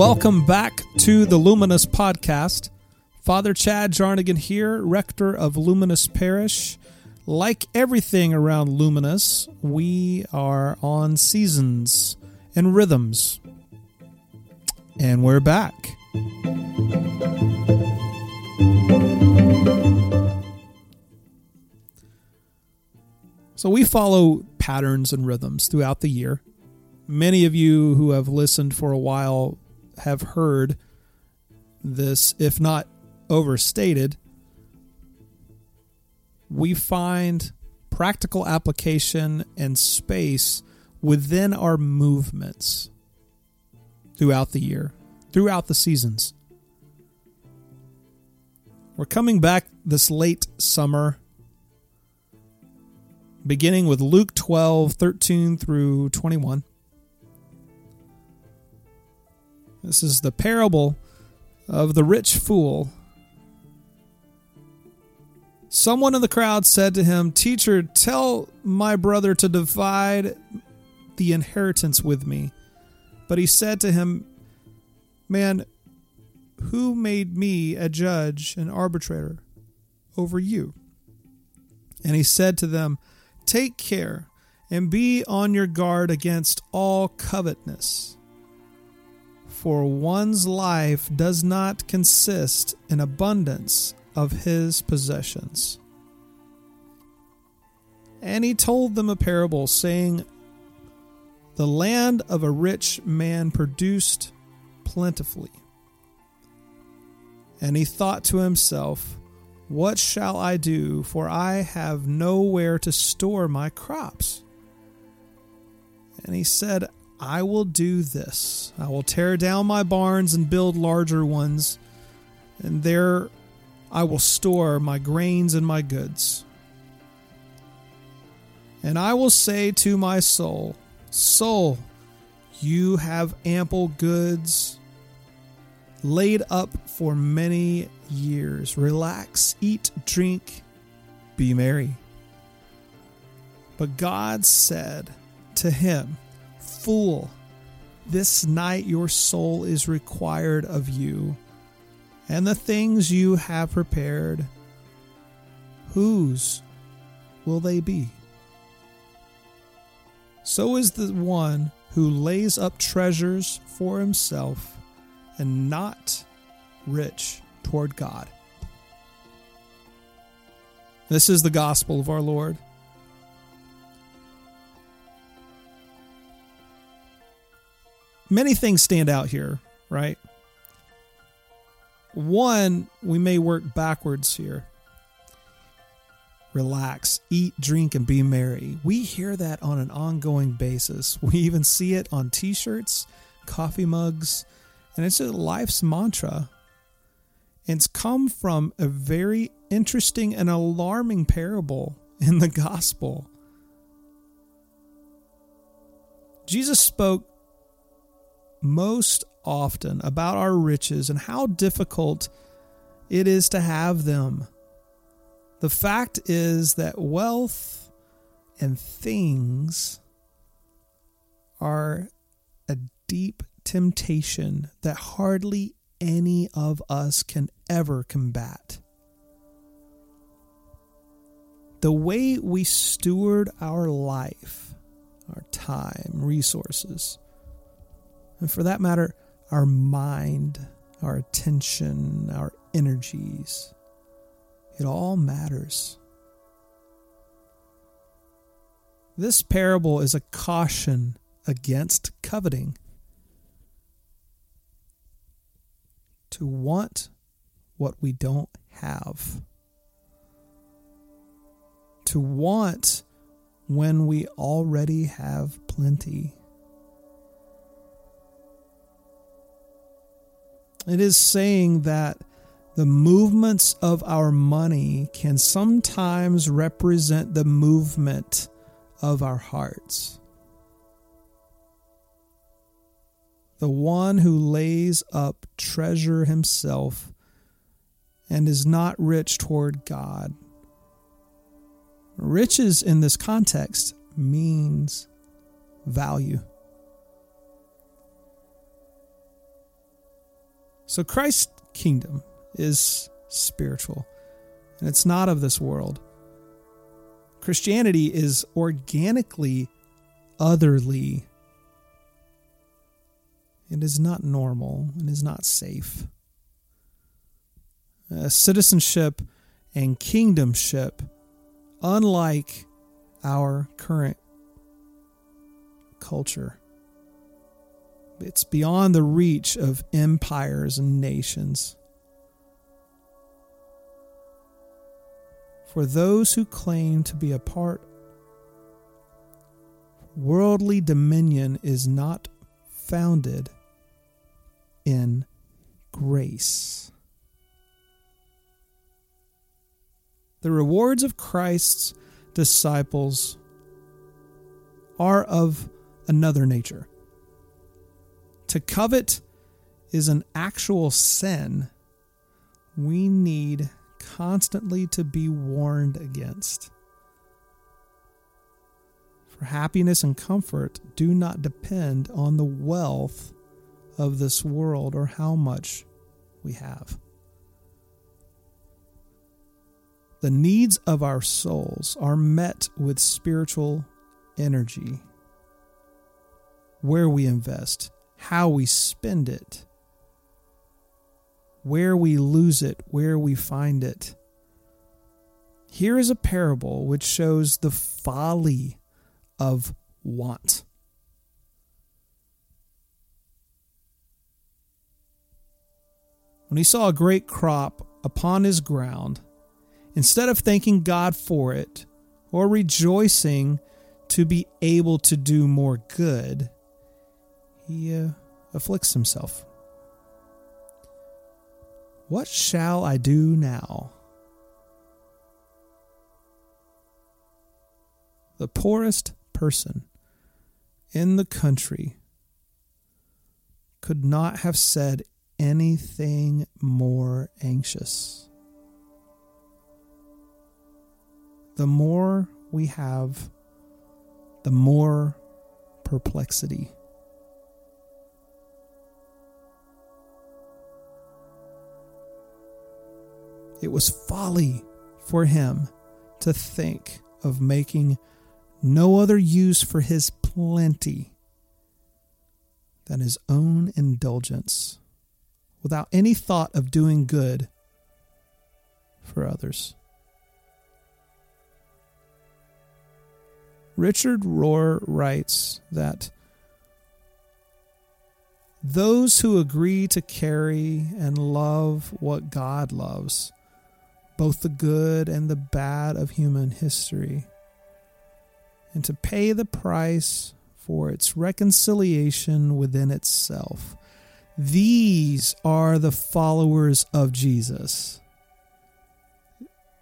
Welcome back to the Luminous Podcast. Father Chad Jarnigan here, rector of Luminous Parish. Like everything around Luminous, we are on seasons and rhythms. And we're back. So we follow patterns and rhythms throughout the year. Many of you who have listened for a while have heard this, if not overstated. We find practical application and space within our movements throughout the year, throughout the seasons. We're coming back this late summer, beginning with Luke 12:13-21. This is the parable of the rich fool. Someone in the crowd said to him, "Teacher, tell my brother to divide the inheritance with me." But he said to him, "Man, who made me a judge and arbitrator over you?" And he said to them, "Take care and be on your guard against all covetousness, for one's life does not consist in abundance of his possessions." And he told them a parable, saying, "The land of a rich man produced plentifully. And he thought to himself, 'What shall I do? For I have nowhere to store my crops.' And he said, 'I will do this. I will tear down my barns and build larger ones, and there I will store my grains and my goods. And I will say to my soul, Soul, you have ample goods laid up for many years. Relax, eat, drink, be merry.' But God said to him, 'Fool, this night your soul is required of you, and the things you have prepared, whose will they be?' So is the one who lays up treasures for himself and not rich toward God." This is the gospel of our Lord. Many things stand out here, right? One, we may work backwards here. Relax, eat, drink, and be merry. We hear that on an ongoing basis. We even see it on t-shirts, coffee mugs, and it's just life's mantra. And it's come from a very interesting and alarming parable in the gospel. Jesus spoke most often about our riches and how difficult it is to have them. The fact is that wealth and things are a deep temptation that hardly any of us can ever combat. The way we steward our life, our time, resources, and for that matter, our mind, our attention, our energies, it all matters. This parable is a caution against coveting. To want what we don't have. To want when we already have plenty. It is saying that the movements of our money can sometimes represent the movement of our hearts. The one who lays up treasure himself and is not rich toward God. Riches in this context means value. So Christ's kingdom is spiritual, and it's not of this world. Christianity is organically otherly and is not normal and is not safe. Citizenship and kingdomship, unlike our current culture. It's beyond the reach of empires and nations. For those who claim to be a part, worldly dominion is not founded in grace. The rewards of Christ's disciples are of another nature. To covet is an actual sin we need constantly to be warned against. For happiness and comfort do not depend on the wealth of this world or how much we have. The needs of our souls are met with spiritual energy, where we invest, how we spend it, where we lose it, where we find it. Here is a parable which shows the folly of want. When he saw a great crop upon his ground, instead of thanking God for it or rejoicing to be able to do more good, he afflicts himself. What shall I do now? The poorest person in the country could not have said anything more anxious. The more we have, the more perplexity. It was folly for him to think of making no other use for his plenty than his own indulgence, without any thought of doing good for others. Richard Rohr writes that those who agree to carry and love what God loves, both the good and the bad of human history, and to pay the price for its reconciliation within itself. These are the followers of Jesus.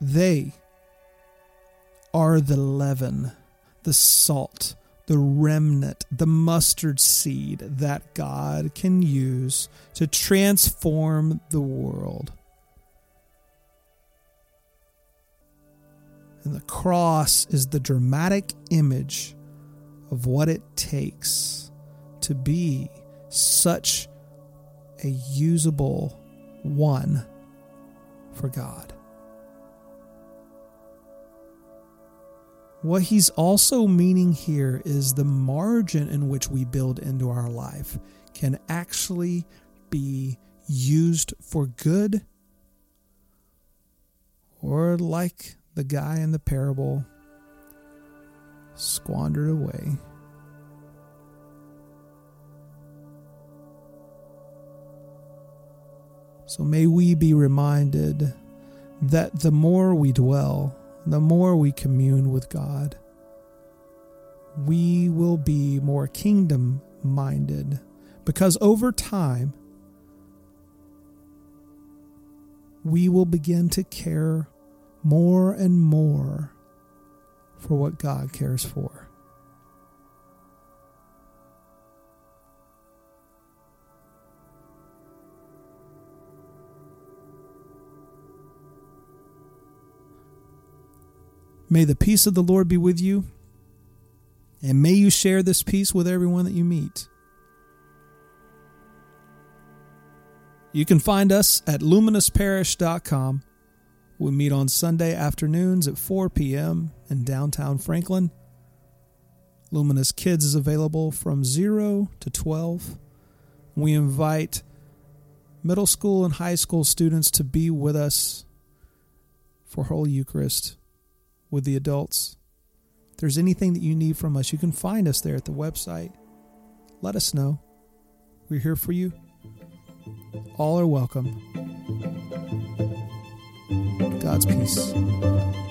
They are the leaven, the salt, the remnant, the mustard seed that God can use to transform the world. And the cross is the dramatic image of what it takes to be such a usable one for God. What he's also meaning here is the margin in which we build into our life can actually be used for good, or like the guy in the parable, squandered away. So may we be reminded that the more we dwell, the more we commune with God, we will be more kingdom-minded, because over time, we will begin to care more and more for what God cares for. May the peace of the Lord be with you, and may you share this peace with everyone that you meet. You can find us at luminousparish.com. We meet on Sunday afternoons at 4 p.m. in downtown Franklin. Luminous Kids is available from 0 to 12. We invite middle school and high school students to be with us for Holy Eucharist with the adults. If there's anything that you need from us, you can find us there at the website. Let us know. We're here for you. All are welcome. God's peace.